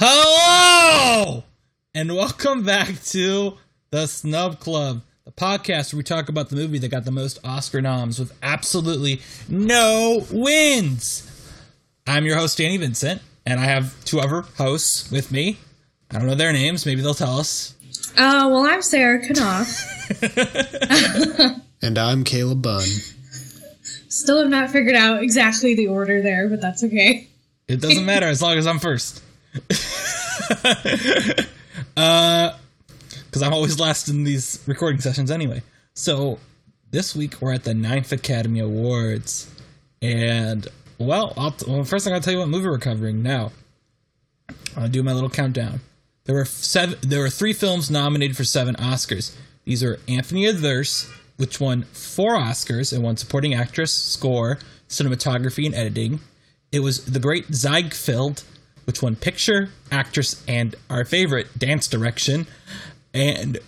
Hello! And welcome back to The Snub Club, the podcast where we talk about the movie that got the most Oscar noms with absolutely no wins. I'm your host, Danny Vincent, and I have two other hosts with me. I don't know their names. Maybe they'll tell us. Well, I'm Sarah Knauf. And I'm Caleb Bunn. Still have not figured out exactly the order there, but that's okay. It doesn't matter as long as I'm first. Because I'm always last in these recording sessions anyway. So this week we're at the 9th Academy Awards, and well, first I'm gonna tell you what movie we're covering now. I'll do my little countdown. There were three films nominated for 7 Oscars. These are Anthony Adverse, which won 4 Oscars and won Supporting Actress, Score, Cinematography, and Editing. It was The Great Ziegfeld, which won Picture, Actress, and our favorite, Dance Direction. And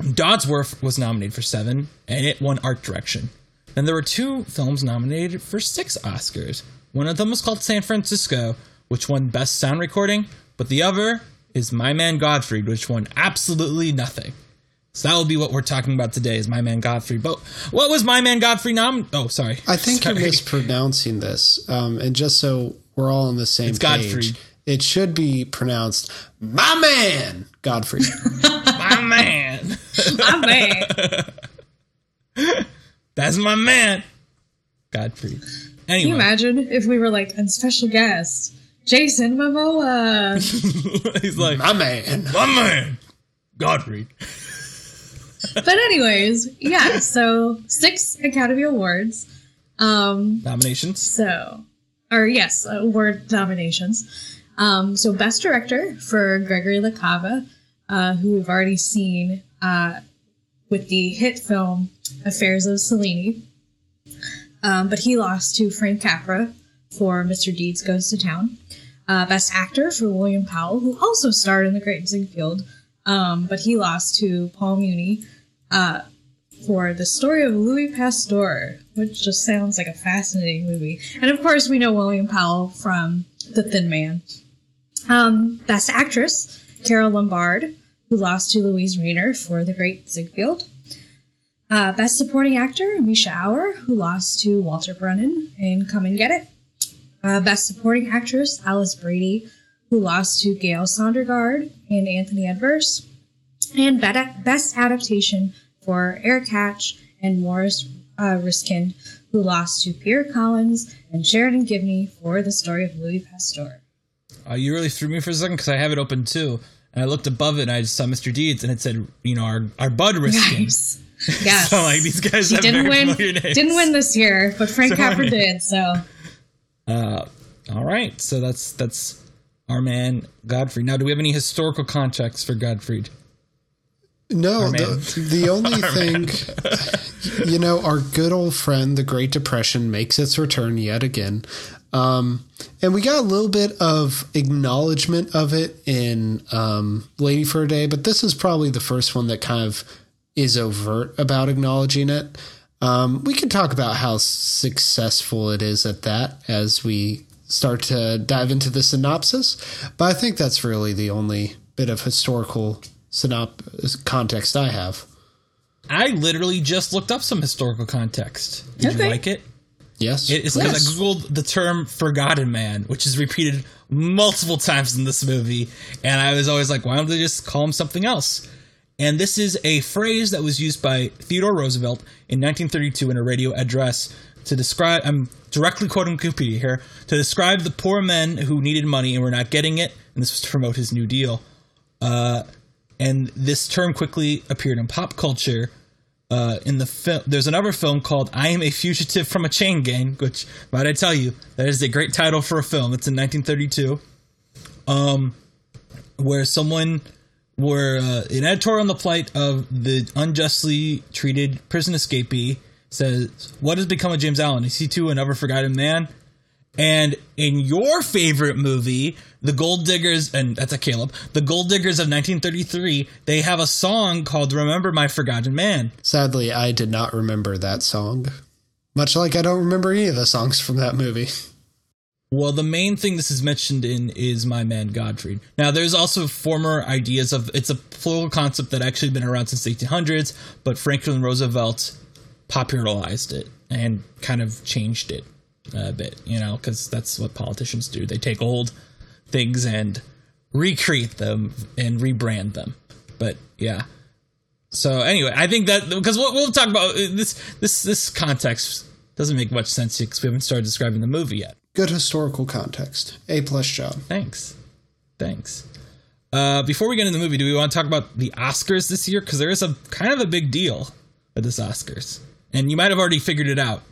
Dodsworth was nominated for 7, and it won Art Direction. Then there were 2 films nominated for 6 Oscars. One of them was called San Francisco, which won Best Sound Recording, but the other is My Man Godfrey, which won absolutely nothing. So that will be what we're talking about today, is My Man Godfrey. But what was My Man Godfrey You're mispronouncing this. And just so we're all on the same page. Godfrey. It should be pronounced My Man Godfrey. My man. My man. That's my man. Godfrey. Anyway. Can you imagine if we were like a special guest? Jason Momoa. He's like, my man. My man. Godfrey. But anyways, yeah, so 6 Academy Awards. Nominations. Award nominations. So Best Director for Gregory LaCava, who we've already seen with the hit film Affairs of Cellini. But he lost to Frank Capra for Mr. Deeds Goes to Town. Best Actor for William Powell, who also starred in The Great Ziegfeld. But he lost to Paul Muni for The Story of Louis Pasteur, which just sounds like a fascinating movie. And of course, we know William Powell from The Thin Man. Best Actress, Carole Lombard, who lost to Louise Rainer for The Great Ziegfeld. Best Supporting Actor, Misha Auer, who lost to Walter Brennan in Come and Get It. Best Supporting Actress, Alice Brady, who lost to Gail Sondergaard and Anthony Adverse, and Best Adaptation for Eric Hatch and Morris Riskin, who lost to Pierre Collins and Sheridan Gibney for The Story of Louis Pasteur. You really threw me for a second because I have it open too, and I looked above it and I just saw Mr. Deeds and it said, you know, our Bud Riskin. Nice. Yes. So like these guys have very familiar names. Didn't win this year, but Frank Capra did. So. All right. So that's. Our man, Godfrey. Now, do we have any historical context for Godfrey? No, the only thing, you know, our good old friend, the Great Depression, makes its return yet again. And we got a little bit of acknowledgement of it in Lady for a Day, but this is probably the first one that kind of is overt about acknowledging it. We can talk about how successful it is at that as we start to dive into the synopsis, but I think that's really the only bit of historical context I have. I literally just looked up some historical context. Did you like it? Yes. It is because I Googled the term forgotten man, which is repeated multiple times in this movie, and I was always like, why don't they just call him something else? And this is a phrase that was used by Theodore Roosevelt in 1932 in a radio address to describe, I'm directly quoting Wikipedia here, to describe the poor men who needed money and were not getting it, and this was to promote his New Deal. And this term quickly appeared in pop culture. In the film, there's another film called I Am a Fugitive from a Chain Gang, which, might I tell you, that is a great title for a film. It's in 1932, where an editorial on the plight of the unjustly treated prison escapee says, what has become of James Allen? Is he too another forgotten man? And in your favorite movie, The Gold Diggers, and that's a Caleb, The Gold Diggers of 1933, they have a song called Remember My Forgotten Man. Sadly, I did not remember that song. Much like I don't remember any of the songs from that movie. Well, the main thing this is mentioned in is My Man Godfrey. Now, there's also former ideas of, it's a plural concept that actually been around since the 1800s, but Franklin Roosevelt popularized it and kind of changed it a bit, you know, because that's what politicians do. They take old things and recreate them and rebrand them. But yeah. So anyway, I think that, because we'll talk about this context doesn't make much sense because we haven't started describing the movie yet. Good historical context. A+ job. Thanks. Before we get into the movie, do we want to talk about the Oscars this year? Because there is a kind of a big deal with this Oscars, and you might have already figured it out.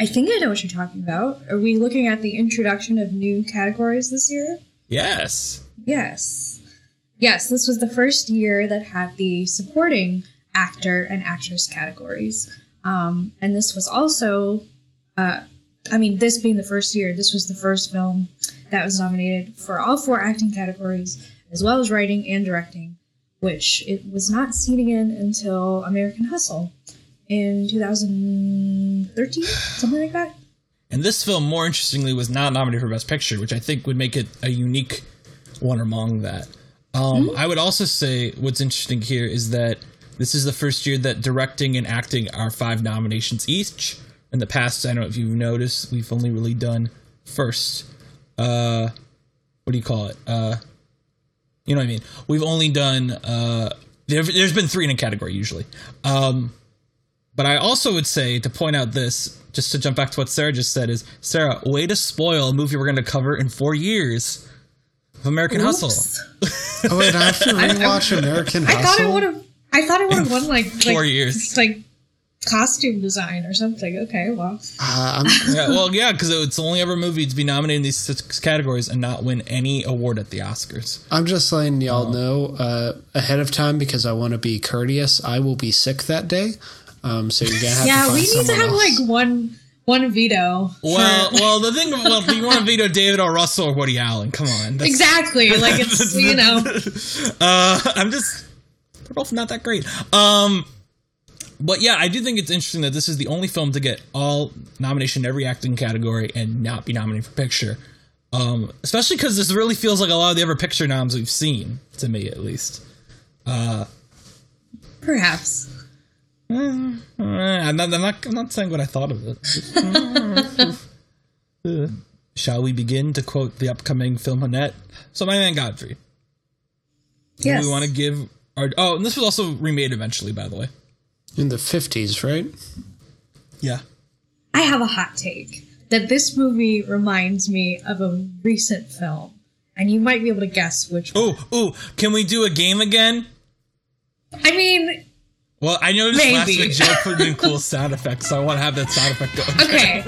I think I know what you're talking about. Are we looking at the introduction of new categories this year? Yes. This was the first year that had the supporting actor and actress categories, and this was also. This being the first year, this was the first film that was nominated for all four acting categories, as well as writing and directing, which it was not seated in until American Hustle in 2013, something like that. And this film, more interestingly, was not nominated for Best Picture, which I think would make it a unique one among that. I would also say what's interesting here is that this is the first year that directing and acting are 5 nominations each. In the past, I don't know if you've noticed, we've only really done first. What do you call it? You know what I mean? We've only done. There's been 3 in a category usually. But I also would say to point out this, just to jump back to what Sarah just said, is Sarah, way to spoil a movie we're going to cover in 4 years of American Hustle. Oh wait, I have to rewatch American Hustle. I thought it would have won like 4 years. Just, like, costume design or something. Okay, well. Yeah, because it's only ever movie to be nominated in these 6 categories and not win any award at the Oscars. I'm just letting y'all know ahead of time because I want to be courteous. I will be sick that day, so you're gonna have. Yeah, to find we need to have else. Like one veto. Well, do you want to veto David or Russell or Woody Allen? Come on, exactly. Like it's you know. They're both not that great. But yeah, I do think it's interesting that this is the only film to get all nomination in every acting category and not be nominated for picture. Especially because this really feels like a lot of the other picture noms we've seen, to me at least. Perhaps. I'm not saying what I thought of it. Shall we begin to quote the upcoming filmette? So, My Man Godfrey. Yes. Do we want to give our... Oh, and this was also remade eventually, by the way. In the 50s, right? Yeah. I have a hot take that this movie reminds me of a recent film. And you might be able to guess which one. Ooh, can we do a game again? I mean... Well, I noticed maybe. Last week Joe put in cool sound effects, so I want to have that sound effect go. Okay.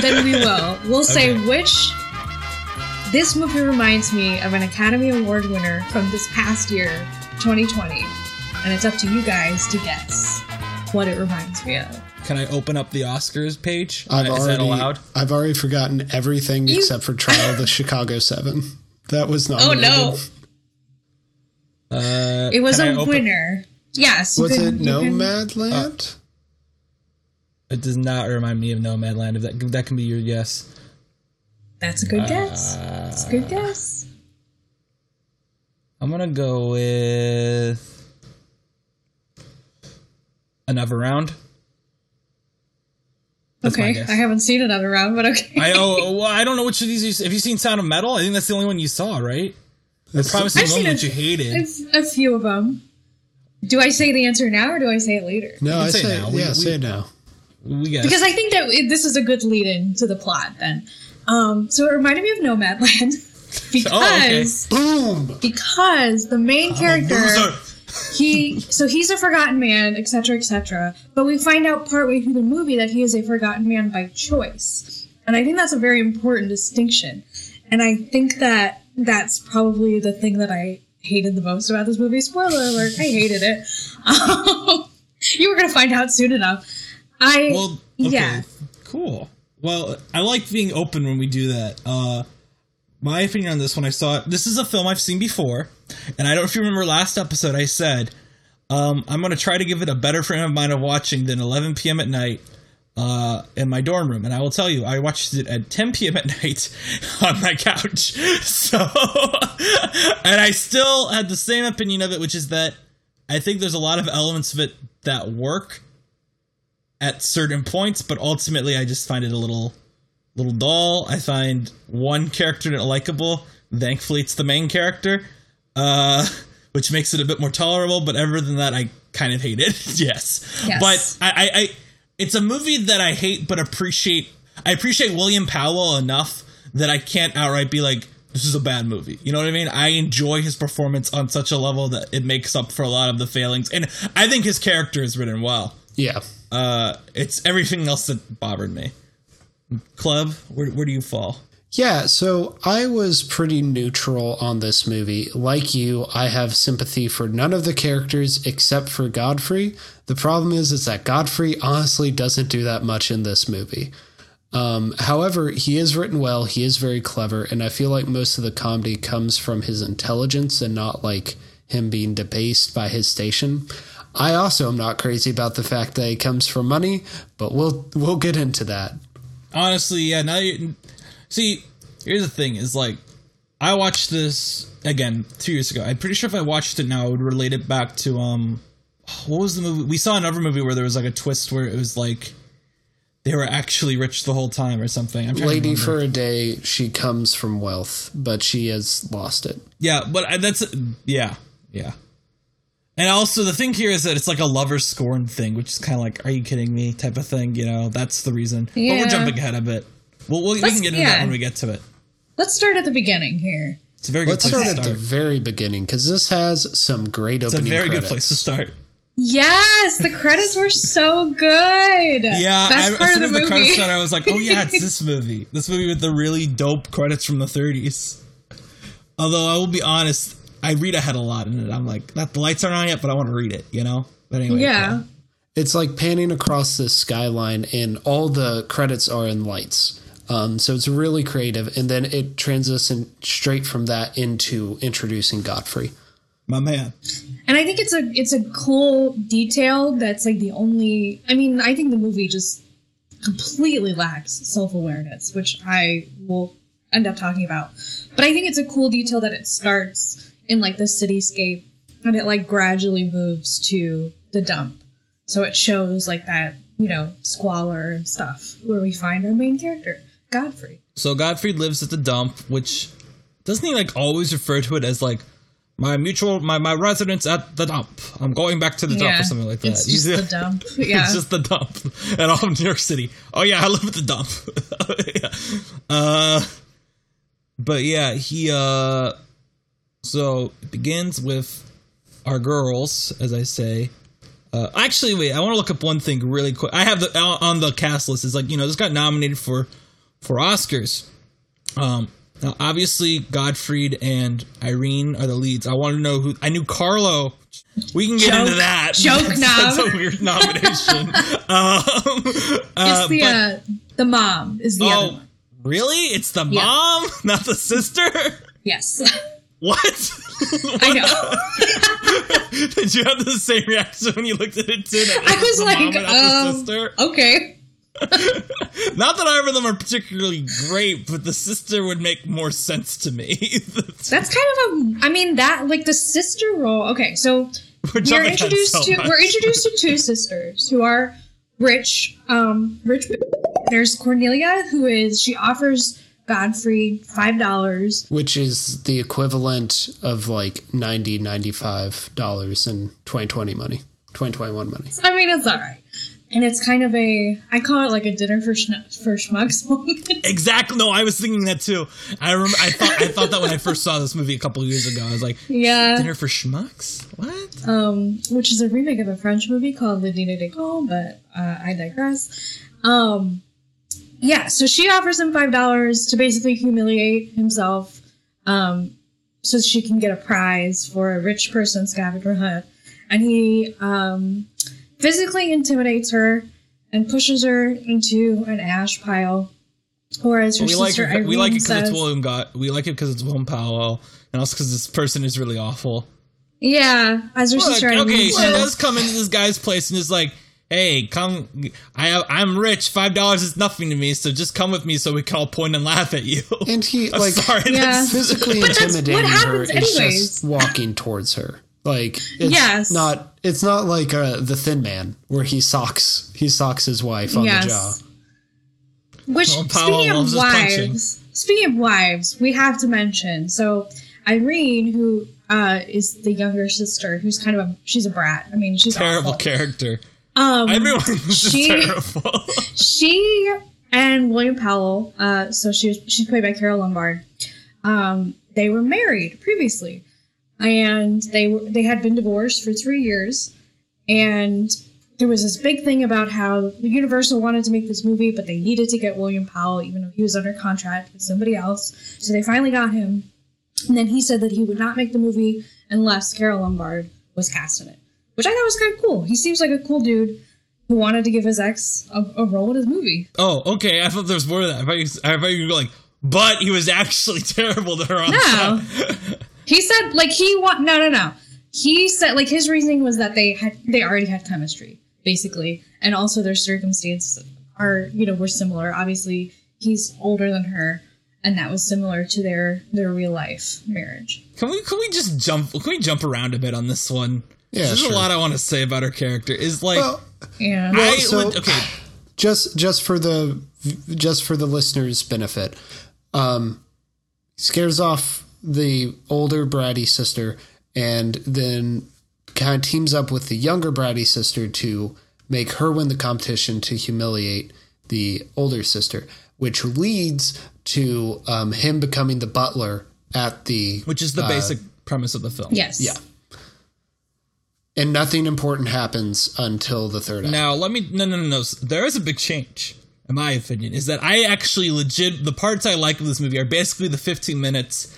Then we will. We'll say which... This movie reminds me of an Academy Award winner from this past year, 2020. And it's up to you guys to guess what it reminds me of. Can I open up the Oscars page? Is that allowed? I've already forgotten everything except for Trial of the Chicago 7. That was nominated. Oh, no. It was a winner. Yes. Was it Nomadland? It does not remind me of Nomadland. If that can be your guess. That's a good guess. That's a good guess. I'm going to go with... Another Round. That's okay, I haven't seen Another Round, but okay. I don't know which of these. Have you seen Sound of Metal? I think that's the only one you saw, right? That's probably the one that you hated. A few of them. Do I say the answer now or do I say it later? No, I say it now. Say it now. We guess. Because I think that this is a good lead-in to the plot. Then, so it reminded me of Nomadland because boom, because the main character. He's a forgotten man, etc., etc. But we find out partway through the movie that he is a forgotten man by choice. And I think that's a very important distinction. And I think that that's probably the thing that I hated the most about this movie. Spoiler alert, I hated it. You were going to find out soon enough. Yeah. Cool. Well, I like being open when we do that. My opinion on this when I saw it, this is a film I've seen before, and I don't know if you remember last episode I said, I'm going to try to give it a better frame of mind of watching than 11 p.m. at night in my dorm room, and I will tell you, I watched it at 10 p.m. at night on my couch. So, and I still had the same opinion of it, which is that I think there's a lot of elements of it that work at certain points, but ultimately I just find it a little dull. I find one character not likable. Thankfully, it's the main character, which makes it a bit more tolerable. But other than that, I kind of hate it. Yes. But I it's a movie that I hate, but appreciate. I appreciate William Powell enough that I can't outright be like, this is a bad movie. You know what I mean? I enjoy his performance on such a level that it makes up for a lot of the failings. And I think his character is written well. Yeah. It's everything else that bothered me. Club, where do you fall? Yeah, so I was pretty neutral on this movie. Like you, I have sympathy for none of the characters except for Godfrey. The problem is that Godfrey honestly doesn't do that much in this movie. However, he is written well, he is very clever, and I feel like most of the comedy comes from his intelligence and not like him being debased by his station. I also am not crazy about the fact that he comes from money, but we'll get into that. Honestly, yeah, now you see, here's the thing is like, I watched this again 2 years ago. I'm pretty sure if I watched it now, I would relate it back to, what was the movie? We saw another movie where there was like a twist where it was like they were actually rich the whole time or something. Lady for a Day, she comes from wealth, but she has lost it. Yeah, but that's, yeah. And also the thing here is that it's like a lover scorn thing, which is kind of like, are you kidding me type of thing? You know, that's the reason. Yeah. But we're jumping ahead a bit. Well, we can get into that when we get to it. Let's start at the beginning here. It's a very good place to start. At the very beginning, because this has some great opening credits. It's a very good place to start. Yes, the credits were so good. Yeah, Best part of the movie. The credits started, I was like, oh yeah, it's this movie. This movie with the really dope credits from the 30s. Although I will be honest, I read ahead a lot in it. I'm like, the lights aren't on yet, but I want to read it, you know? But anyway. Yeah. It's like panning across the skyline and all the credits are in lights. So it's really creative. And then it transitions straight from that into introducing Godfrey. My man. And I think it's a cool detail that's like the only... I mean, I think the movie just completely lacks self-awareness, which I will end up talking about. But I think it's a cool detail that it starts in like the cityscape and it like gradually moves to the dump. So it shows like that, you know, squalor and stuff where we find our main character, Godfrey. So Godfrey lives at the dump, which doesn't he like always refer to it as like, my residence at the dump. I'm going back to the dump or something like that. It's just the dump. Yeah. It's just the dump at all New York City. Oh yeah, I live at the dump. But yeah, he so it begins with our girls, as I say. Actually, wait, I want to look up one thing really quick. I have on the cast list. It's like, you know, this got nominated for Oscars. Now, obviously, Gottfried and Irene are the leads. I want to know who... I knew Carlo. We can get into that. Joke That's a weird nomination. It's the mom is the other one. Really? It's the mom? Not the sister? Yes. What? I know. Did you have the same reaction when you looked at it, too? I was like, okay. Not that either of them are particularly great, but the sister would make more sense to me. That's kind of a... I mean, that, like, the sister role... Okay, so we're introduced to two sisters who are rich. There's Cornelia, who is... She offers Godfrey $5. Which is the equivalent of, like, $90, $95 in 2020 money. 2021 money. I mean, it's all right. And it's kind of a, I call it like a dinner for schmucks moment. Exactly. No, I was thinking that too. I thought that when I first saw this movie a couple of years ago. I was like, dinner for schmucks? What? Which is a remake of a French movie called Le Dîner de Con, but I digress. So she offers him $5 to basically humiliate himself so she can get a prize for a rich person scavenger hunt. And he... physically intimidates her and pushes her into an ash pile, or as her sister Irene says, we like it because it's William Powell, and also because this person is really awful. Yeah, as her sister Irene says. Okay, she does come into this guy's place and is like, hey, come, I'm rich, $5 is nothing to me, so just come with me so we can all point and laugh at you. And he, like, physically intimidating her is just walking towards her. Like, it's not like The Thin Man where he socks his wife on the jaw. Which, speaking of wives, we have to mention, so Irene, who is the younger sister, who's kind of she's a brat. I mean, she's terrible awful. Character. Everyone's terrible. She and William Powell, so she's played by Carole Lombard. They were married previously. And they had been divorced for 3 years, and there was this big thing about how Universal wanted to make this movie, but they needed to get William Powell, even though he was under contract with somebody else. So they finally got him, and then he said that he would not make the movie unless Carole Lombard was cast in it, which I thought was kind of cool. He seems like a cool dude who wanted to give his ex a role in his movie. Oh, okay. I thought there was more to that. I thought you were like, but he was actually terrible to her on the set. He said, like, no. He said, like, his reasoning was that they already had chemistry, basically. And also their circumstances were similar. Obviously, he's older than her, and that was similar to their real life marriage. Can we jump around a bit on this one? Yeah, there's a lot I want to say about her character. Just for the listener's benefit, scares off the older bratty sister and then kind of teams up with the younger bratty sister to make her win the competition to humiliate the older sister, which leads to him becoming the butler at the... Which is the basic premise of the film. Yes. Yeah. And nothing important happens until the third act. Now, No. There is a big change, in my opinion, is that I actually legit... The parts I like of this movie are basically the 15 minutes...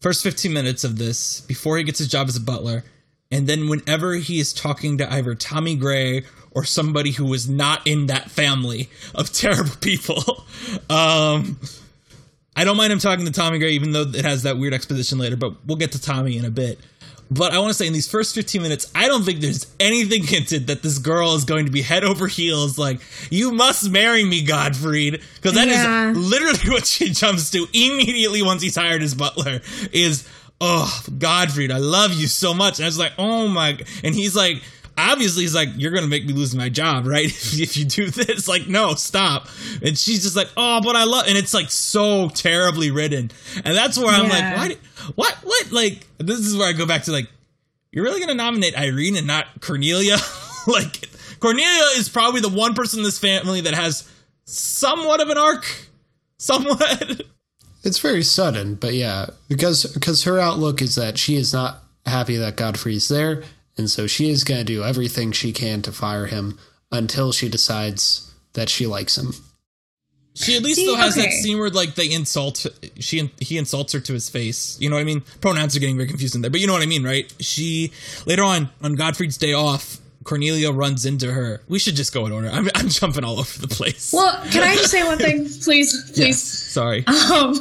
First 15 minutes of this, before he gets his job as a butler, and then whenever he is talking to either Tommy Gray or somebody who is not in that family of terrible people. I don't mind him talking to Tommy Gray, even though it has that weird exposition later, but we'll get to Tommy in a bit. But I want to say, in these first 15 minutes, I don't think there's anything hinted that this girl is going to be head over heels like, you must marry me, Godfrey. Because that is literally what she jumps to immediately once he's hired as butler is, oh, Godfrey, I love you so much. And I was like, oh my. And he's like, obviously, he's like, you're going to make me lose my job, right? If you do this, like, no, stop. And she's just like, oh, but I love. And it's like so terribly written. And that's where I'm like, why? What? Like, this is where I go back to, like, you're really going to nominate Irene and not Cornelia? Like, Cornelia is probably the one person in this family that has somewhat of an arc. Somewhat. It's very sudden, but yeah. Because her outlook is that she is not happy that Godfrey's there, and so she is going to do everything she can to fire him until she decides that she likes him. She at least still has that scene where, like, he insults her to his face. You know what I mean? Pronouns are getting very confusing there, but you know what I mean, right? She, later on Godfrey's day off, Cornelia runs into her. We should just go in order. I'm jumping all over the place. Well, can I just say one thing, please? Yes, sorry. I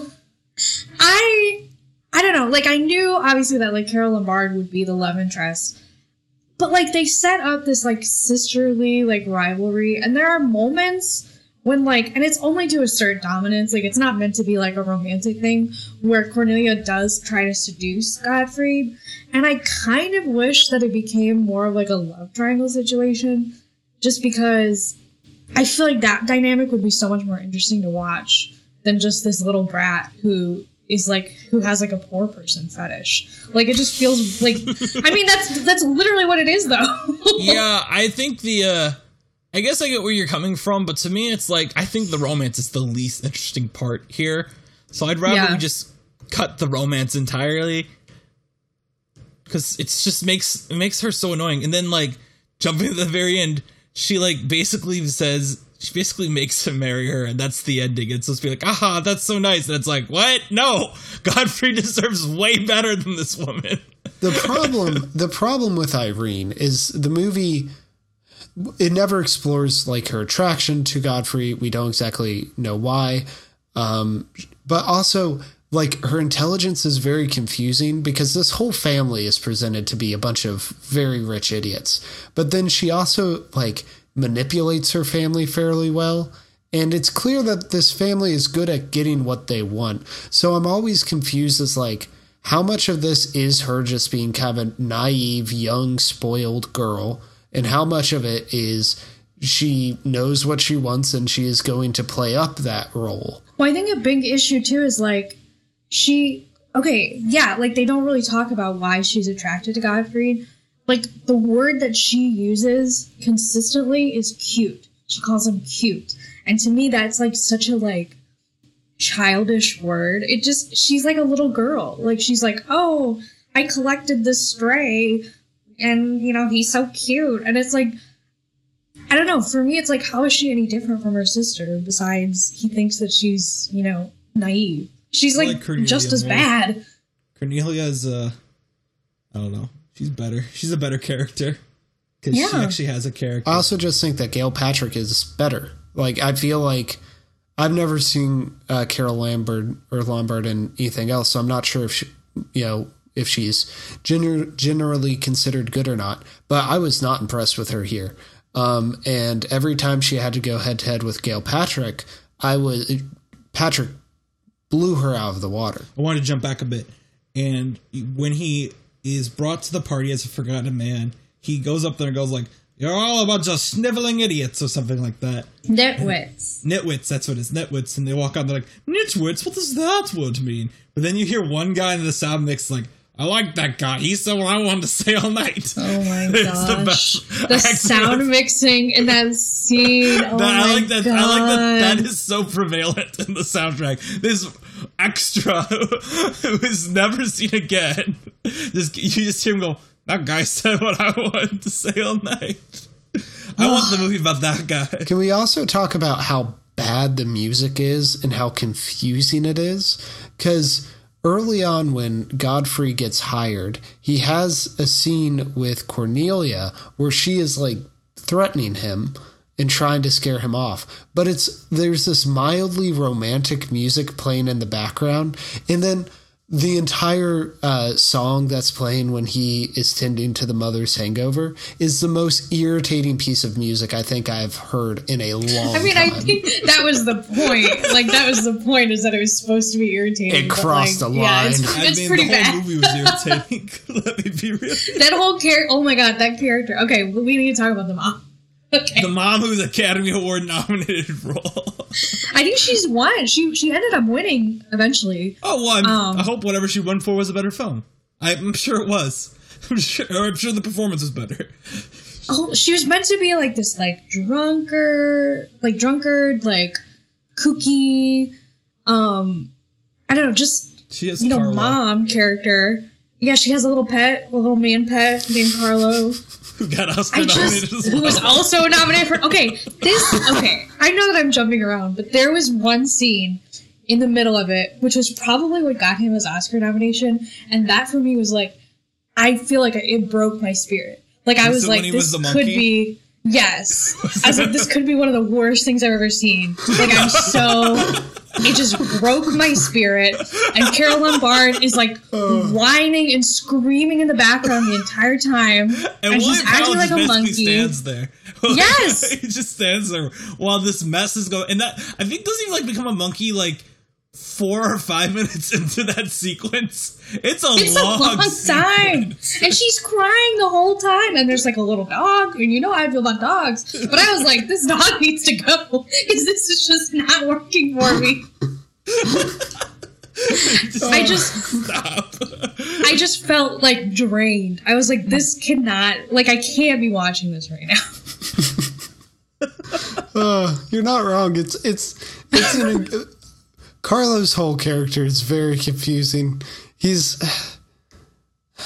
don't know. Like, I knew, obviously, that, like, Carole Lombard would be the love interest. But, like, they set up this, like, sisterly, like, rivalry. And there are moments... when, like, and it's only to assert dominance, like, it's not meant to be, like, a romantic thing, where Cornelia does try to seduce Godfrey, and I kind of wish that it became more of, like, a love triangle situation, just because I feel like that dynamic would be so much more interesting to watch than just this little brat who has, like, a poor person fetish. Like, it just feels, like, I mean, that's literally what it is, though. Yeah, I think I guess I get where you're coming from, but to me, it's like, I think the romance is the least interesting part here. So I'd rather we just cut the romance entirely. Because it just makes her so annoying. And then, like, jumping to the very end, she, like, basically says, she basically makes him marry her, and that's the ending. It's supposed to be like, aha, that's so nice. And it's like, what? No! Godfrey deserves way better than this woman. The problem with Irene is the movie... it never explores, like, her attraction to Godfrey. We don't exactly know why. But also, like, her intelligence is very confusing because this whole family is presented to be a bunch of very rich idiots. But then she also, like, manipulates her family fairly well. And it's clear that this family is good at getting what they want. So I'm always confused as, like, how much of this is her just being kind of a naive, young, spoiled girl, and how much of it is she knows what she wants and she is going to play up that role. Well, I think a big issue, too, is, like, she... Okay, yeah, like, they don't really talk about why she's attracted to Godfrey. Like, the word that she uses consistently is cute. She calls him cute. And to me, that's, like, such a, like, childish word. It just, she's like a little girl. Like, she's like, oh, I collected this stray, and, you know, he's so cute. And it's like, I don't know. For me, it's like, how is she any different from her sister? Besides, he thinks that she's, you know, naive. She's like Cornelia just as bad. Cornelia is, I don't know. She's better. She's a better character. Because she actually has a character. I also just think that Gail Patrick is better. Like, I feel like I've never seen Carole Lombard in anything else, so I'm not sure if she, you know, if she's generally considered good or not. But I was not impressed with her here. And every time she had to go head-to-head with Gail Patrick, Patrick blew her out of the water. I want to jump back a bit. And when he is brought to the party as a forgotten man, he goes up there and goes like, "You're all a bunch of sniveling idiots," or something like that. Nitwits. Nitwits, that's what it is, nitwits. And they walk out and they're like, "Nitwits? What does that word mean?" But then you hear one guy in the sound mix like, "I like that guy. He's someone I wanted to say all night." Oh my gosh. The sound mixing in that scene. Oh my God. I like that. That is so prevalent in the soundtrack. This extra who is never seen again. You just hear him go, "That guy said what I wanted to say all night." I want the movie about that guy. Can we also talk about how bad the music is and how confusing it is? Because early on when Godfrey gets hired, he has a scene with Cornelia where she is like threatening him and trying to scare him off. But there's this mildly romantic music playing in the background. And then the entire song that's playing when he is tending to the mother's hangover is the most irritating piece of music I think I've heard in a long time. I think that was the point. Like, that was the point, is that it was supposed to be irritating. It crossed the line. Yeah, it's pretty bad. The whole movie was irritating. Let me be real. That whole character. Oh my God, that character. Okay, we need to talk about the mom. Okay. The mom who's Academy Award nominated role. I think she's won. She ended up winning eventually. Oh, well, I hope whatever she won for was a better film. I'm sure it was. I'm sure the performance was better. Oh, she was meant to be like this, like drunkard, like kooky. I don't know, just she is, you know, Carlo. Mom character. Yeah, she has a little pet, a little man pet named Carlo. Who got Oscar nominated as well. Who was also nominated for... Okay, I know that I'm jumping around, but there was one scene in the middle of it, which was probably what got him his Oscar nomination, and that for me was like, I feel like it broke my spirit. Like, I was like, this could be... Yes. I was like, this could be one of the worst things I've ever seen. Like, I'm so... It just broke my spirit. And Carole Lombard is like whining and screaming in the background the entire time. And she's acting like a monkey. Stands there. Yes. He just stands there while this mess is going. And that, I think, doesn't even like become a monkey like 4 or 5 minutes into that sequence. It's a long time. And she's crying the whole time. And there's like a little dog. And you know how I feel about dogs. But I was like, this dog needs to go. Because this is just not working for me. Stop. I just felt like drained. I was like, this cannot. Like, I can't be watching this right now. You're not wrong. It's an... Carlo's whole character is very confusing.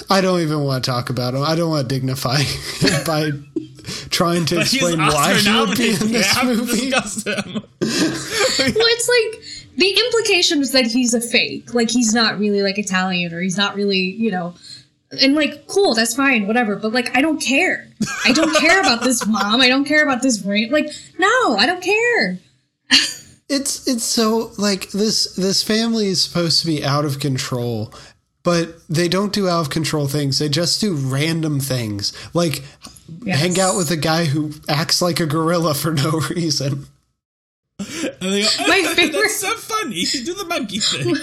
I don't even want to talk about him. I don't want to dignify him by trying to explain why he would be in this movie. Well, it's like the implication was that he's a fake. Like, he's not really like Italian, or he's not really, you know. And like, cool, that's fine, whatever. But like, I don't care. I don't care about this mom. I don't care about this rant. Like, no, I don't care. It's so, like, this family is supposed to be out of control, but they don't do out of control things. They just do random things. Like, Yes. Hang out with a guy who acts like a gorilla for no reason. And they go, my favorite. That's so funny. You do the monkey thing.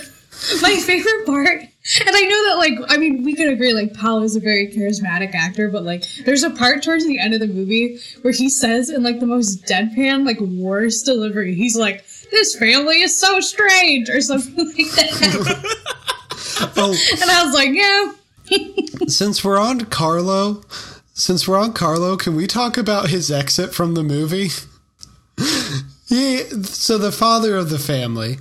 My favorite part, and I know that, like, I mean, we can agree, like, Powell is a very charismatic actor, but, like, there's a part towards the end of the movie where he says in, like, the most deadpan, like, worst delivery, he's like, this family is so strange, or something like that. Oh. And I was like, yeah. Since we're on Carlo, can we talk about his exit from the movie? So the father of the family,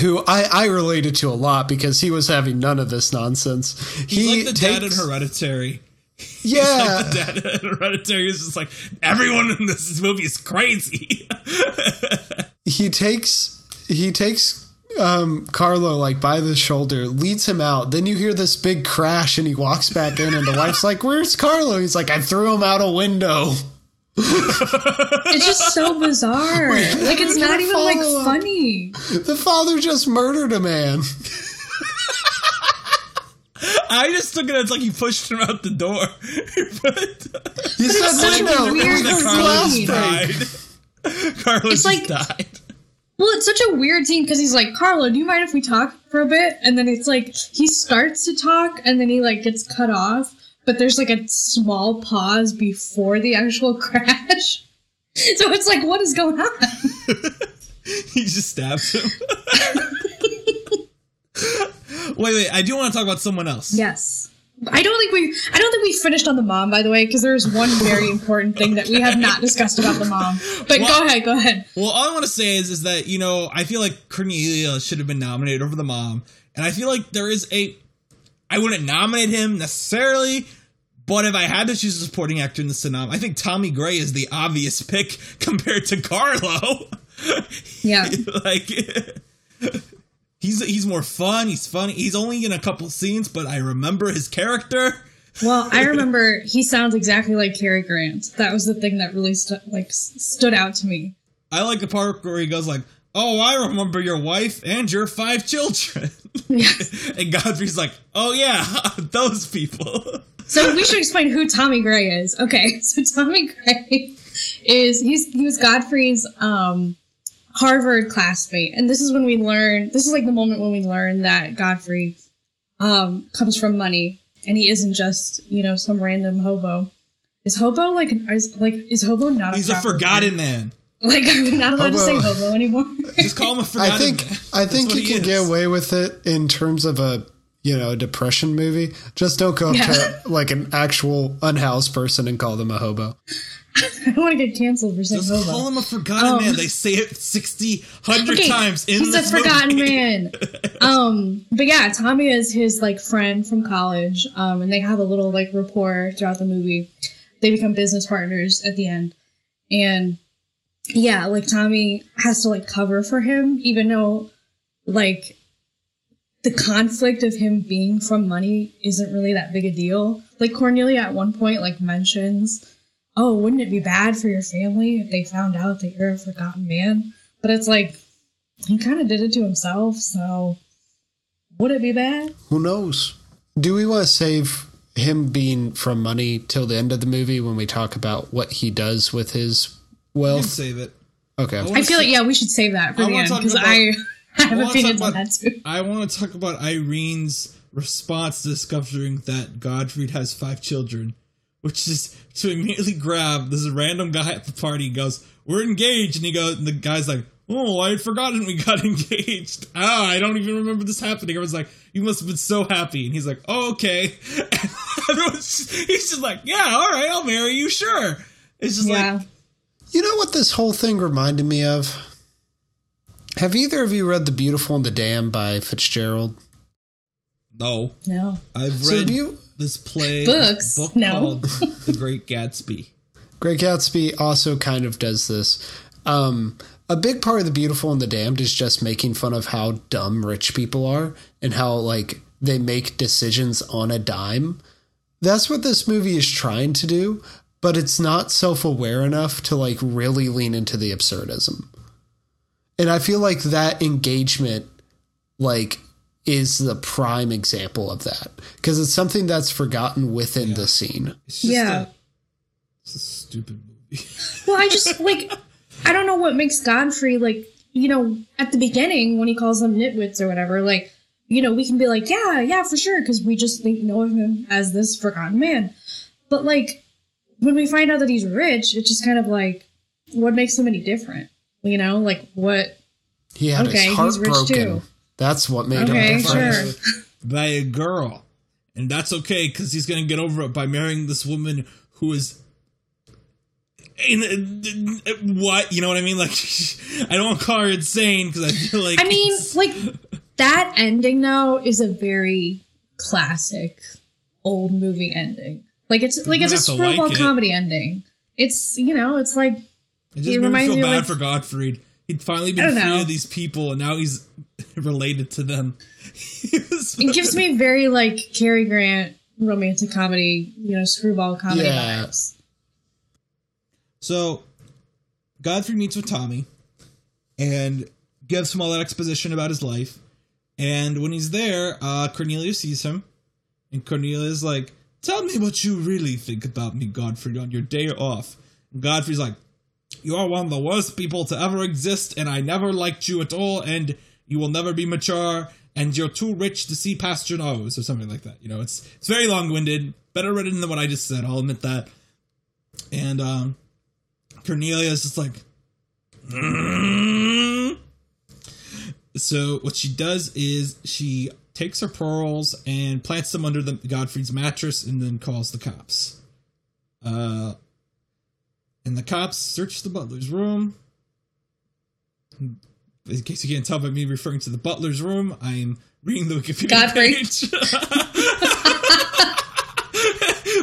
who I related to a lot because he was having none of this nonsense. He's like the dad in Hereditary. Yeah. Like the dad in Hereditary is just like, everyone in this movie is crazy. He takes Carlo, like, by the shoulder, leads him out. Then you hear this big crash and he walks back in and the wife's like, where's Carlo? He's like, I threw him out a window. It's just so bizarre. Like, it's not even, like, funny. The father just murdered a man. I just took it as, like, he pushed him out the door. He said, no, Carlo just died. Well, it's such a weird scene because he's like, Carlo, do you mind if we talk for a bit? And then it's like, he starts to talk and then he, like, gets cut off. But there's, like, a small pause before the actual crash. So it's like, what is going on? He just stabs him. Wait, I do want to talk about someone else. Yes. I don't think we finished on the mom, by the way, because there's one very important thing that we have not discussed about the mom. But well, go ahead. Well, all I want to say is that, you know, I feel like Cornelia should have been nominated over the mom. And I feel like there is I wouldn't nominate him necessarily, but if I had to choose a supporting actor in the Sonoma, I think Tommy Gray is the obvious pick compared to Carlo. Yeah. Like, he's more fun, he's funny, he's only in a couple scenes, but I remember his character. Well, I remember he sounds exactly like Cary Grant. That was the thing that really stood out to me. I like the part where he goes like, oh, I remember your wife and your 5 children. Yes. And Godfrey's like, oh, yeah, those people. So we should explain who Tommy Gray is. Okay, so Tommy Gray he was Godfrey's Harvard classmate. And this is when we learn, this is like the moment when we learn that Godfrey comes from money. And he isn't just, you know, some random hobo. Is hobo not a He's a forgotten man. Like, I'm not allowed to say hobo anymore. Just call him a forgotten. I think you can get away with it in terms of a, you know, depression movie. Just don't go up to, like, an actual unhoused person and call them a hobo. I don't want to get canceled for saying hobo. Just call him a forgotten man. They say it 100 times in this movie. He's a forgotten man. But yeah, Tommy is his, like, friend from college, and they have a little, like, rapport throughout the movie. They become business partners at the end, and... yeah, like, Tommy has to, like, cover for him, even though, like, the conflict of him being from money isn't really that big a deal. Like, Cornelia at one point, like, mentions, oh, wouldn't it be bad for your family if they found out that you're a forgotten man? But it's like, he kind of did it to himself, so would it be bad? Who knows? Do we want to save him being from money till the end of the movie when we talk about what he does with his... Well, save it. Okay. I feel like, yeah, we should save that for the end because I have opinions on that too. I want to talk about Irene's response to discovering that Godfrey has 5 children, which is to immediately grab this random guy at the party and goes, we're engaged. And he goes, and the guy's like, oh, I had forgotten we got engaged. Ah, I don't even remember this happening. Everyone's like, you must have been so happy. And he's like, oh, okay. And he's just like, yeah, all right, I'll marry you. Sure. It's just like. You know what this whole thing reminded me of? Have either of you read The Beautiful and the Damned by Fitzgerald? No. I've read this play. Book called The Great Gatsby. Great Gatsby also kind of does this. A big part of The Beautiful and the Damned is just making fun of how dumb rich people are and how, like, they make decisions on a dime. That's what this movie is trying to do. But it's not self-aware enough to, like, really lean into the absurdism. And I feel like that engagement, like, is the prime example of that. Because it's something that's forgotten within the scene. It's just It's a stupid movie. Well, I just, like, I don't know what makes Godfrey, like, you know, at the beginning when he calls them nitwits or whatever, like, you know, we can be like, yeah, for sure, because we just think, know of him as this forgotten man. But, like, when we find out that he's rich, it's just kind of like, what makes somebody different? You know, like, what? He had his heart broken. That's what made him different. Sure. By a girl. And that's okay, because he's going to get over it by marrying this woman who is... what? You know what I mean? Like, I don't want to call her insane, because I feel like... I mean, like, that ending, though, is a very classic old movie ending. Like, it's a screwball comedy ending. It's, you know, it's like... It just made me feel bad for Gottfried. He'd finally been free of these people, and now he's related to them. It gives me very, like, Cary Grant romantic comedy, you know, screwball comedy vibes. So, Godfrey meets with Tommy and gives him all that exposition about his life. And when he's there, Cornelia sees him, and Cornelia's like, "Tell me what you really think about me, Godfrey, on your day off." And Godfrey's like, "You are one of the worst people to ever exist, and I never liked you at all, and you will never be mature, and you're too rich to see past your nose," or something like that. You know, it's very long-winded, better written than what I just said, I'll admit that. And Cornelia's just like... So what she does is she takes her pearls and plants them under Godfrey's mattress and then calls the cops. And the cops search the butler's room. In case you can't tell by me referring to the butler's room, I am reading the Wikipedia page.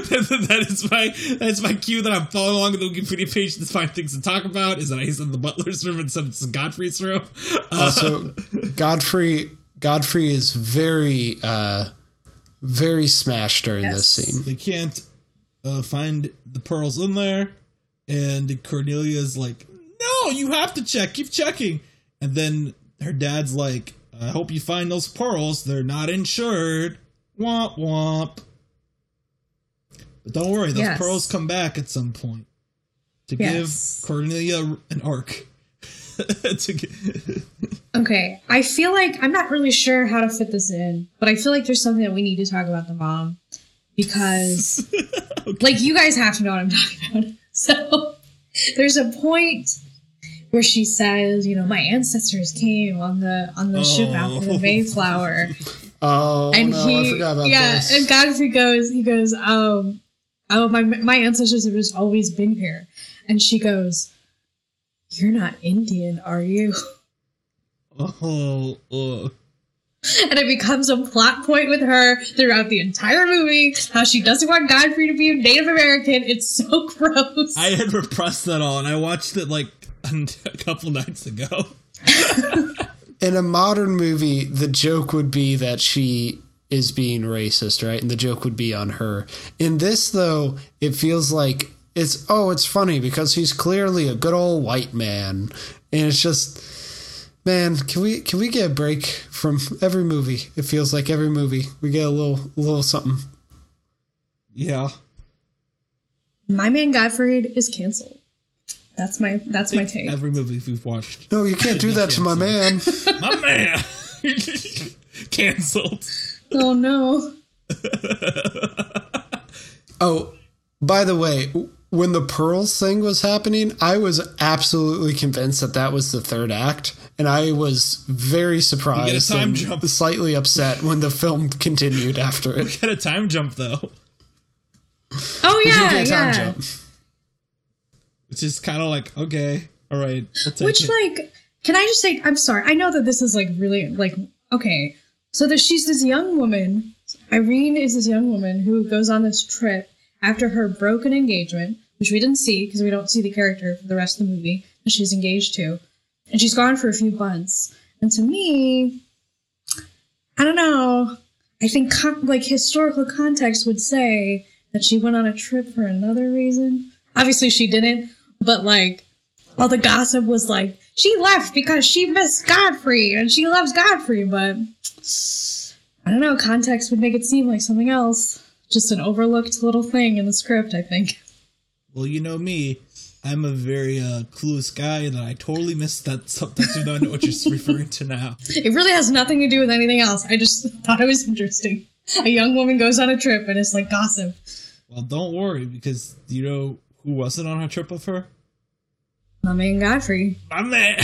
That's my cue that I'm following along the Wikipedia page to find things to talk about, is that I said the butler's room instead of Godfrey's room. Also, Godfrey is very, very smashed during this scene. They can't find the pearls in there. And Cornelia's like, "No, you have to check. Keep checking." And then her dad's like, "I hope you find those pearls. They're not insured. Womp womp." But don't worry, those pearls come back at some point to give Cornelia an arc. Okay, I feel like I'm not really sure how to fit this in, but I feel like there's something that we need to talk about the mom, because, like, you guys have to know what I'm talking about. So there's a point where she says, "You know, my ancestors came on the ship out of the Mayflower." Oh, and I forgot about this. Yeah, and Godfrey goes, "Oh, my ancestors have just always been here," and she goes, "You're not Indian, are you?" And it becomes a plot point with her throughout the entire movie, how she doesn't want Godfrey to be a Native American. It's so gross. I had repressed that all, and I watched it like a couple nights ago. In a modern movie, the joke would be that she is being racist, right? And the joke would be on her. In this, though, it feels like it's funny because he's clearly a good old white man. And it's just... Man, can we get a break from every movie? It feels like every movie we get a little something. Yeah. My Man Godfrey is canceled. That's my take. Every movie we've watched. No, you can't do that to my man. My man. Canceled. Oh no. Oh, by the way, when the pearls thing was happening, I was absolutely convinced that was the third act. And I was very surprised and slightly upset when the film continued after it. We got a time jump, though. Oh, yeah, we did get a time jump. Which is kind of like, okay, all right. Like, can I just say, I'm sorry. I know that this is, like, really, like, okay. So that she's this young woman. Irene is this young woman who goes on this trip after her broken engagement, which we didn't see because we don't see the character for the rest of the movie that she's engaged to. And she's gone for a few months. And to me, I don't know. I think historical context would say that she went on a trip for another reason. Obviously she didn't, but like all the gossip was like, she left because she missed Godfrey and she loves Godfrey, but I don't know, context would make it seem like something else. Just an overlooked little thing in the script, I think. Well, you know me. I'm a very clueless guy, and I totally missed that sometimes, even though I know what you're referring to now. It really has nothing to do with anything else. I just thought it was interesting. A young woman goes on a trip, and it's like gossip. Well, don't worry, because you know who wasn't on her trip with her? My Man Godfrey. My man!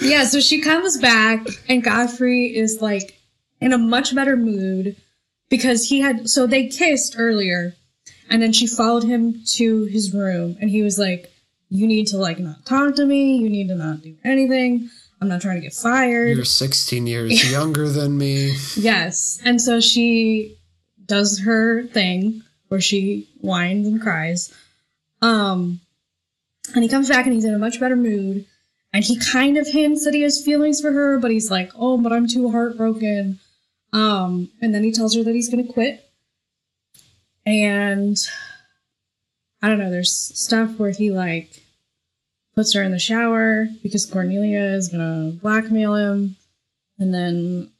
Yeah, so she comes back, and Godfrey is, like, in a much better mood. Because he had, so they kissed earlier, and then she followed him to his room, and he was like, you need to, like, not talk to me, you need to not do anything, I'm not trying to get fired. You're 16 years younger than me. Yes, and so she does her thing, where she whines and cries, and he comes back and he's in a much better mood, and he kind of hints that he has feelings for her, but he's like, oh, but I'm too heartbroken. And then he tells her that he's going to quit. And I don't know, there's stuff where he, like, puts her in the shower because Cornelia is going to blackmail him. And then,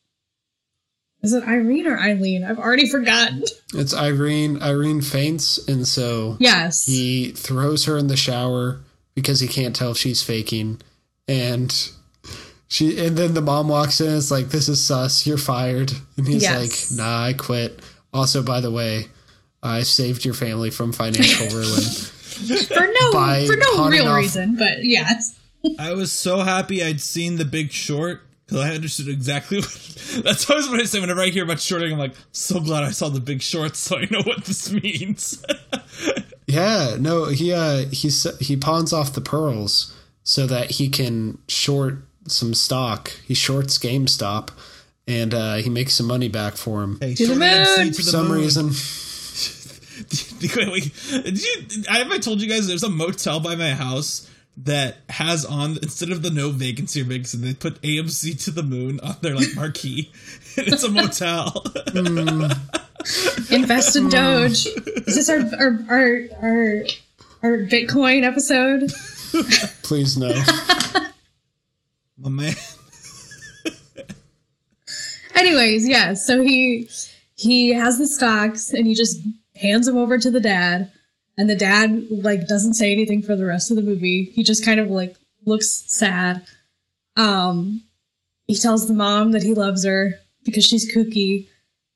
is it Irene or Eileen? I've already forgotten. It's Irene. Irene faints. And so yes, he throws her in the shower because he can't tell if she's faking. And then the mom walks in and is like, this is sus, you're fired. And he's like, nah, I quit. Also, by the way, I saved your family from financial ruin. for no real reason, but yes. I was so happy I'd seen The Big Short, because I understood exactly what... That's always what I say whenever I hear about shorting, I'm like, so glad I saw The Big Short, so I know what this means. Yeah, no, he pawns off the pearls so that he can short some stock. He shorts GameStop, and he makes some money back for him. Hey, for some reason. Have I told you guys there's a motel by my house that has on, instead of the no vacancy or vacancy, they put AMC to the moon on their, like, marquee. And it's a motel. Invest in Doge. Is this our Bitcoin episode? Please no. My man. Anyways, yeah, so he has the stocks, and he just hands them over to the dad, and the dad, like, doesn't say anything for the rest of the movie. He just kind of, like, looks sad. He tells the mom that he loves her because she's kooky,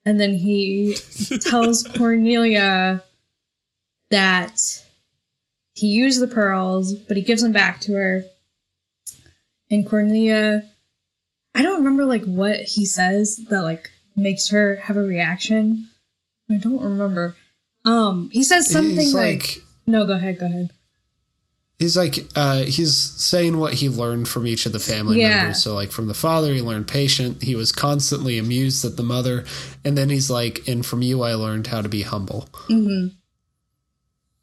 and then he tells Cornelia that he used the pearls, but he gives them back to her. And Cornelia, I don't remember, like, what he says that, like, makes her have a reaction. I don't remember. He says something like, no, go ahead. He's like, he's saying what he learned from each of the family members. So, like, from the father, he learned patient. He was constantly amused at the mother. And then he's like, and from you, I learned how to be humble. Mm-hmm.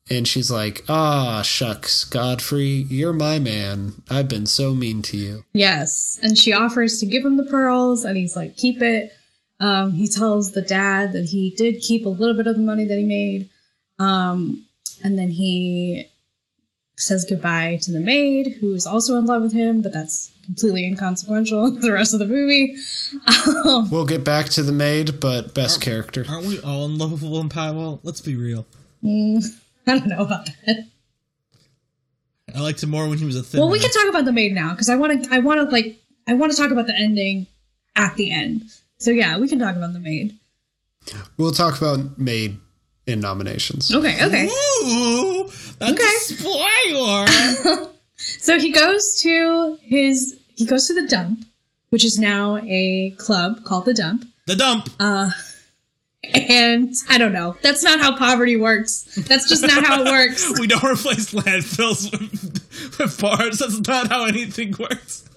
And she's like, ah, shucks, Godfrey, you're my man. I've been so mean to you. Yes. And she offers to give him the pearls, and he's like, keep it. He tells the dad that he did keep a little bit of the money that he made. And then he says goodbye to the maid, who is also in love with him, but that's completely inconsequential the rest of the movie. We'll get back to the maid, but best character. Aren't we all in love with William Powell? Let's be real. I don't know about that. I liked him more when he was a thin man. Well, we can talk about the maid now, because I want to talk about the ending at the end. So yeah, we can talk about the maid. We'll talk about maid in nominations. Okay. Ooh, that's a spoiler. So he goes to the dump, which is now a club called the Dump. The Dump. And I don't know. That's not how poverty works. That's just not how it works. We don't replace landfills with bars. That's not how anything works.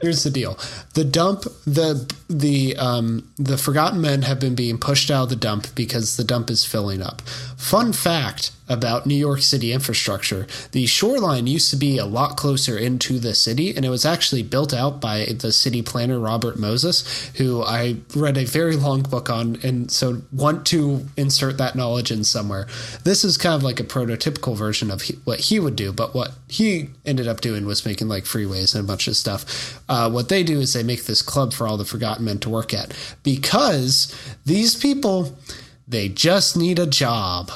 Here's the deal. The Dump, the Forgotten Men have been being pushed out of the Dump because the Dump is filling up. Fun fact about New York City infrastructure. The shoreline used to be a lot closer into the city, and it was actually built out by the city planner Robert Moses, who I read a very long book on, and so want to insert that knowledge in somewhere. This is kind of like a prototypical version of what he would do, but what he ended up doing was making, like, freeways and a bunch of stuff. What they do is they make this club for all the Forgotten apartment to work at, because these people, they just need a job.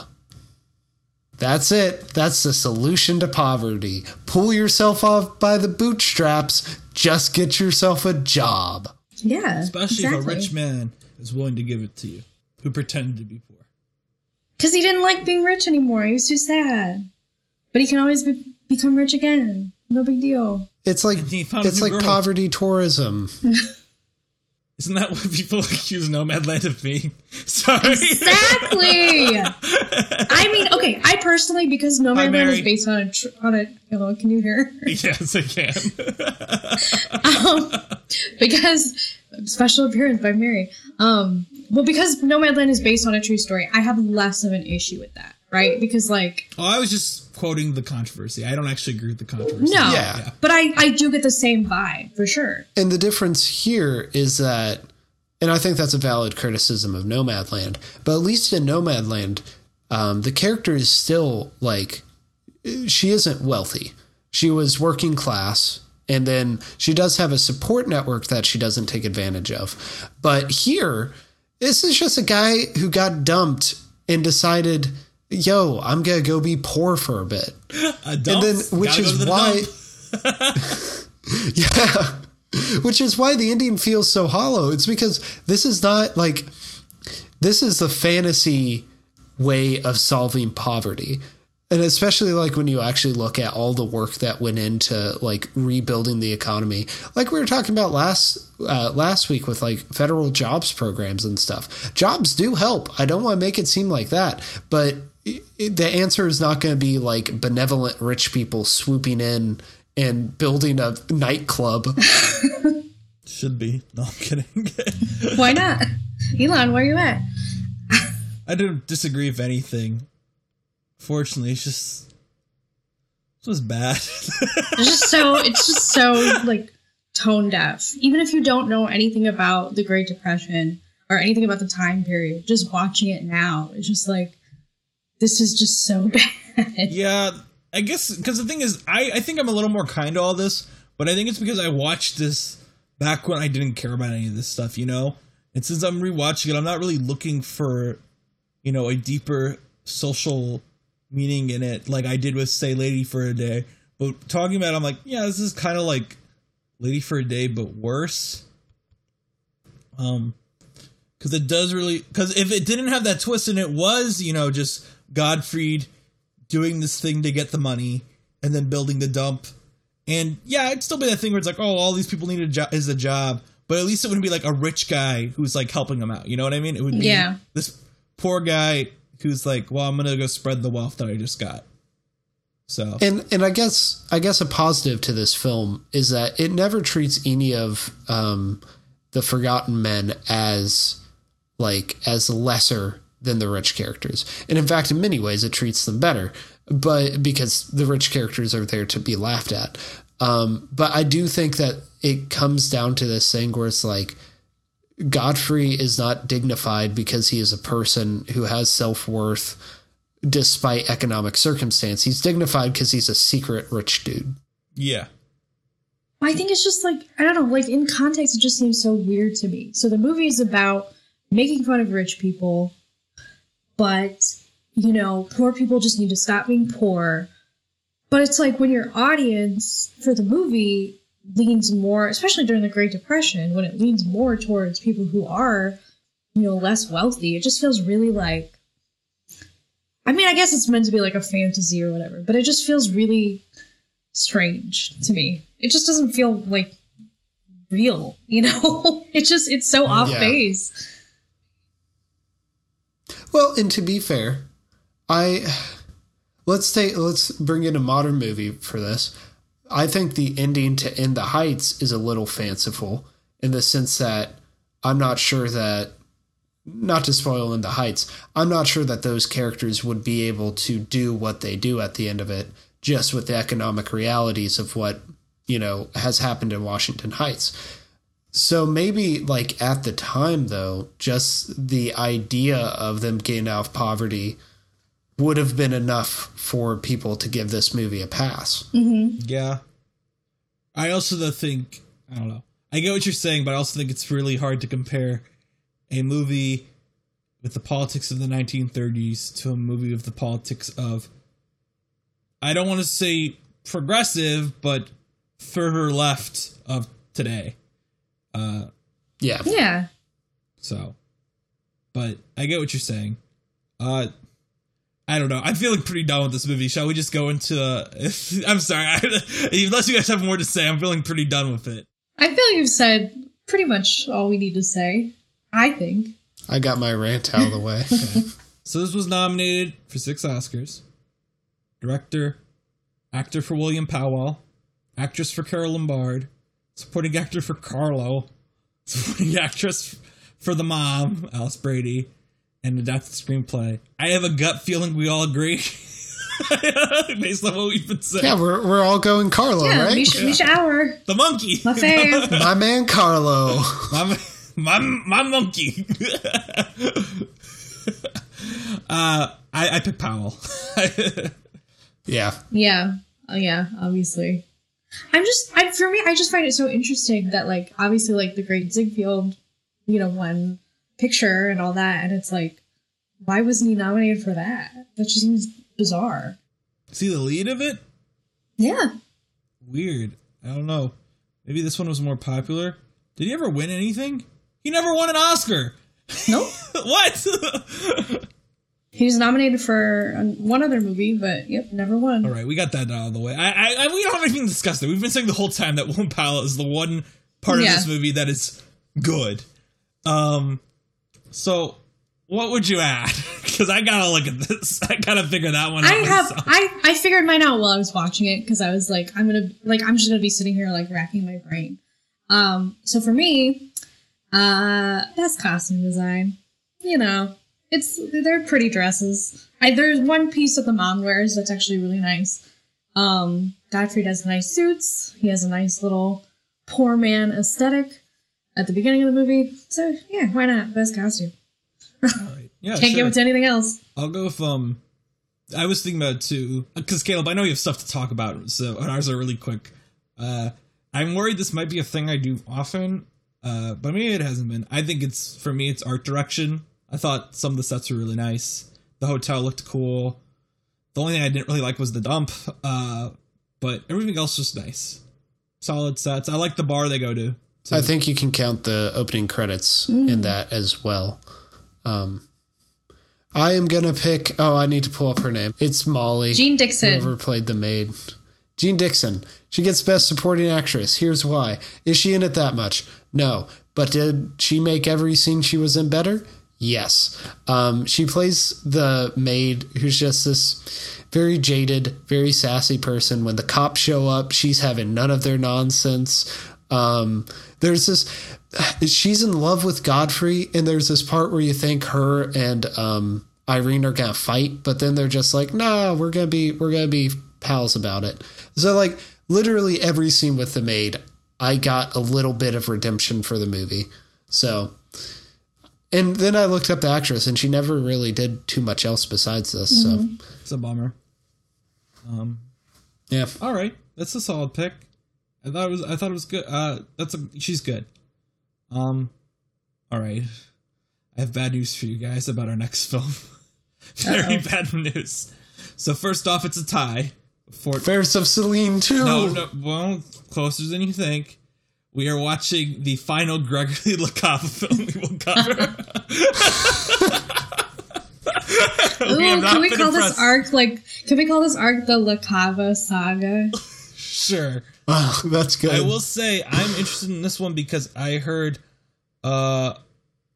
That's it. That's the solution to poverty. Pull yourself off by the bootstraps. Just get yourself a job. Yeah, especially exactly. If a rich man is willing to give it to you, who pretended to be poor. Because he didn't like being rich anymore. He was too sad. But he can always become rich again. No big deal. It's like poverty tourism. Isn't that what people accuse Nomadland of being? Sorry. Exactly. I mean, okay, I personally, because Nomadland is based on a can you hear? Yes, I can. Because special appearance by Mary. Well, because Nomadland is based on a true story, I have less of an issue with that, right? Because I was just quoting the controversy. I don't actually agree with the controversy. No, yeah. But I do get the same vibe, for sure. And the difference here is that, and I think that's a valid criticism of Nomadland, but at least in Nomadland, the character is still, she isn't wealthy. She was working class, and then she does have a support network that she doesn't take advantage of. But here, this is just a guy who got dumped and decided, yo, I'm going to go be poor for a bit. Which is why the ending feels so hollow. It's because this is not this is the fantasy way of solving poverty. And especially when you actually look at all the work that went into rebuilding the economy, like we were talking about last week with federal jobs programs and stuff. Jobs do help. I don't want to make it seem like that, but the answer is not going to be benevolent rich people swooping in and building a nightclub. Should be. No, I'm kidding. Why not? Elon, where you at? I don't disagree with anything. Fortunately, it was bad. It's just so tone deaf. Even if you don't know anything about the Great Depression or anything about the time period, just watching it now, it's just this is just so bad. Yeah, I guess because the thing is, I think I'm a little more kind to all this, but I think it's because I watched this back when I didn't care about any of this stuff, And since I'm rewatching it, I'm not really looking for, a deeper social meaning in it, like I did with, say, Lady for a Day. But talking about it, I'm this is kind of like Lady for a Day, but worse. Because it does really... Because if it didn't have that twist and it was, just Godfrey doing this thing to get the money and then building the dump. And, yeah, it'd still be that thing where it's all these people need a job. But at least it wouldn't be, a rich guy who's, helping them out. You know what I mean? It would be this poor guy who's I'm going to go spread the wealth that I just got. So and I guess a positive to this film is that it never treats any of the Forgotten Men as lesser than the rich characters. And in fact, in many ways, it treats them better, but because the rich characters are there to be laughed at. But I do think that it comes down to this thing where it's Godfrey is not dignified because he is a person who has self-worth despite economic circumstance. He's dignified because he's a secret rich dude. Yeah. I think it's just I don't know, in context, it just seems so weird to me. So the movie is about making fun of rich people, but, poor people just need to stop being poor. But it's when your audience for the movie leans more, especially during the Great Depression, when it leans more towards people who are, less wealthy, it just feels really I mean, I guess it's meant to be a fantasy or whatever, but it just feels really strange to me. It just doesn't feel real, It's so off base. Well, and to be fair, let's bring in a modern movie for this. I think the ending to In the Heights is a little fanciful in the sense that I'm not sure that, not to spoil In the Heights, I'm not sure that those characters would be able to do what they do at the end of it, just with the economic realities of what, has happened in Washington Heights. So maybe at the time, though, just the idea of them getting out of poverty would have been enough for people to give this movie a pass. Mm-hmm. Yeah. I also think, I don't know. I get what you're saying, but I also think it's really hard to compare a movie with the politics of the 1930s to a movie with the politics of, I don't want to say progressive, but further left of today. Yeah. So, but I get what you're saying. I don't know. I'm feeling pretty done with this movie. Shall we just go into... I'm sorry. Unless you guys have more to say, I'm feeling pretty done with it. I feel like you've said pretty much all we need to say, I think. I got my rant out of the way. Okay. So this was nominated for 6 Oscars. Director, actor for William Powell, actress for Carole Lombard, supporting actor for Carlo, supporting actress for the mom, Alice Brady, and adapted screenplay. I have a gut feeling we all agree based on what we've been saying. Yeah, we're all going Carlo, right? Misha Hour. The monkey. My man Carlo. my monkey. I picked Powell. Yeah, obviously. I just find it so interesting that, like, obviously, like, The Great Ziegfeld, you know, won picture and all that, and it's like, why wasn't he nominated for that? That just seems bizarre. Is he the lead of it? Yeah. Weird. I don't know. Maybe this one was more popular. Did he ever win anything? He never won an Oscar. Nope. What? He was nominated for one other movie, but yep, never won. All right, we got that out of the way. We don't have anything to discuss there. We've been saying the whole time that William Powell is the one part of this movie that is good. So what would you add? Because I gotta look at this. I gotta figure that one out myself. I figured mine out while I was watching it because I was like, I'm just gonna be sitting here like racking my brain. So for me, best costume design. You know, they're pretty dresses. There's one piece that the mom wears that's actually really nice. Godfrey does nice suits. He has a nice little poor man aesthetic at the beginning of the movie. So yeah, why not? Best costume. Right. Yeah, can't give it to anything else. I'll go with, I was thinking about it too, because Caleb, I know you have stuff to talk about, so ours are really quick. I'm worried this might be a thing I do often, but maybe it hasn't been. I think for me, it's art direction. I thought some of the sets were really nice. The hotel looked cool. The only thing I didn't really like was the dump, but everything else was nice. Solid sets. I like the bar they go to. I think you can count the opening credits in that as well. I am going to pick... Oh, I need to pull up her name. It's Molly Jean Dixon. Whoever played the maid. Jean Dixon. She gets Best Supporting Actress. Here's why. Is she in it that much? No. But did she make every scene she was in better? Yes. She plays the maid who's just this very jaded, very sassy person. When the cops show up, she's having none of their nonsense. She's in love with Godfrey, and there's this part where you think her and Irene are gonna fight, but then they're just like, nah, we're gonna be pals about it. So like literally every scene with the maid, I got a little bit of redemption for the movie. So, and then I looked up the actress, and she never really did too much else besides this. Mm-hmm. So it's a bummer. Yeah. All right, that's a solid pick. I thought it was good. She's good. All right. I have bad news for you guys about our next film. Very bad news. So first off, it's a tie. Affairs of Cellini 2. No, well, closer than you think. We are watching the final Gregory LaCava film we will cover. Can we call this arc the LaCava saga? Sure. Oh, that's good. I will say I'm interested in this one because I heard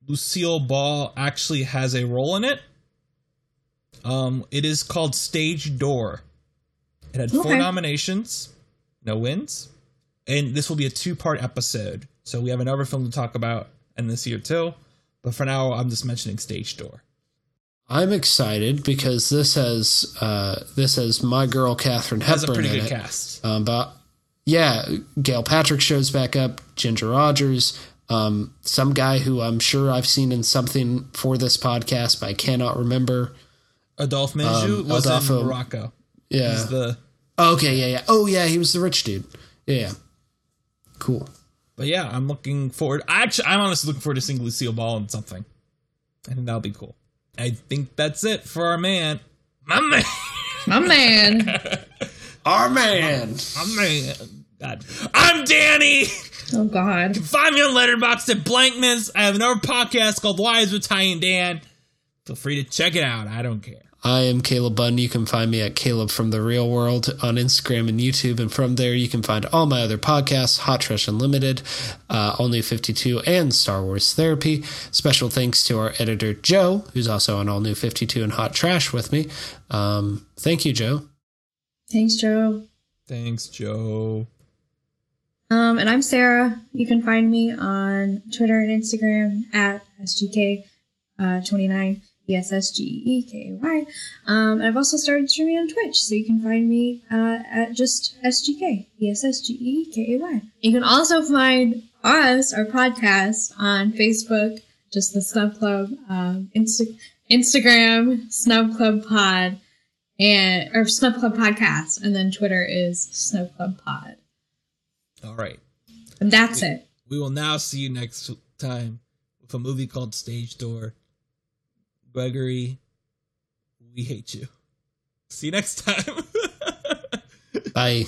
Lucille Ball actually has a role in it. It is called Stage Door. It had 4 nominations, no wins, and this will be a 2-part episode. So we have another film to talk about in this year too, but for now I'm just mentioning Stage Door. I'm excited because this has my girl Katharine Hepburn in it. That's a pretty good cast. But yeah, Gail Patrick shows back up, Ginger Rogers, some guy who I'm sure I've seen in something for this podcast, but I cannot remember. Adolphe Menjou was in Morocco. Yeah. He's the... Okay, yeah. Oh, yeah, he was the rich dude. Yeah. Cool. But yeah, I'm looking forward. I'm honestly looking forward to seeing Lucille Ball in something. I think that'll be cool. I think that's it for our man. My man. God. I'm Danny. Oh, God. You can find me on Letterboxd at Blankman's. I have another podcast called Lives with Ty and Dan. Feel free to check it out. I don't care. I am Caleb Bunn. You can find me at Caleb from the Real World on Instagram and YouTube. And from there, you can find all my other podcasts, Hot Trash Unlimited, Only 52, and Star Wars Therapy. Special thanks to our editor, Joe, who's also on All New 52 and Hot Trash with me. Thank you, Joe. Thanks, Joe. Thanks, Joe. And I'm Sarah. You can find me on Twitter and Instagram at SGK29. ESSGEKY. I've also started streaming on Twitch, so you can find me at just SGK, ESSGEKY. You can also find us, our podcast, on Facebook, just the Snub Club, Instagram, Snub Club Pod, or Snub Club Podcast, and then Twitter is Snub Club Pod. All right. And that's it. We will now see you next time with a movie called Stage Door. Gregory, we hate you. See you next time. Bye.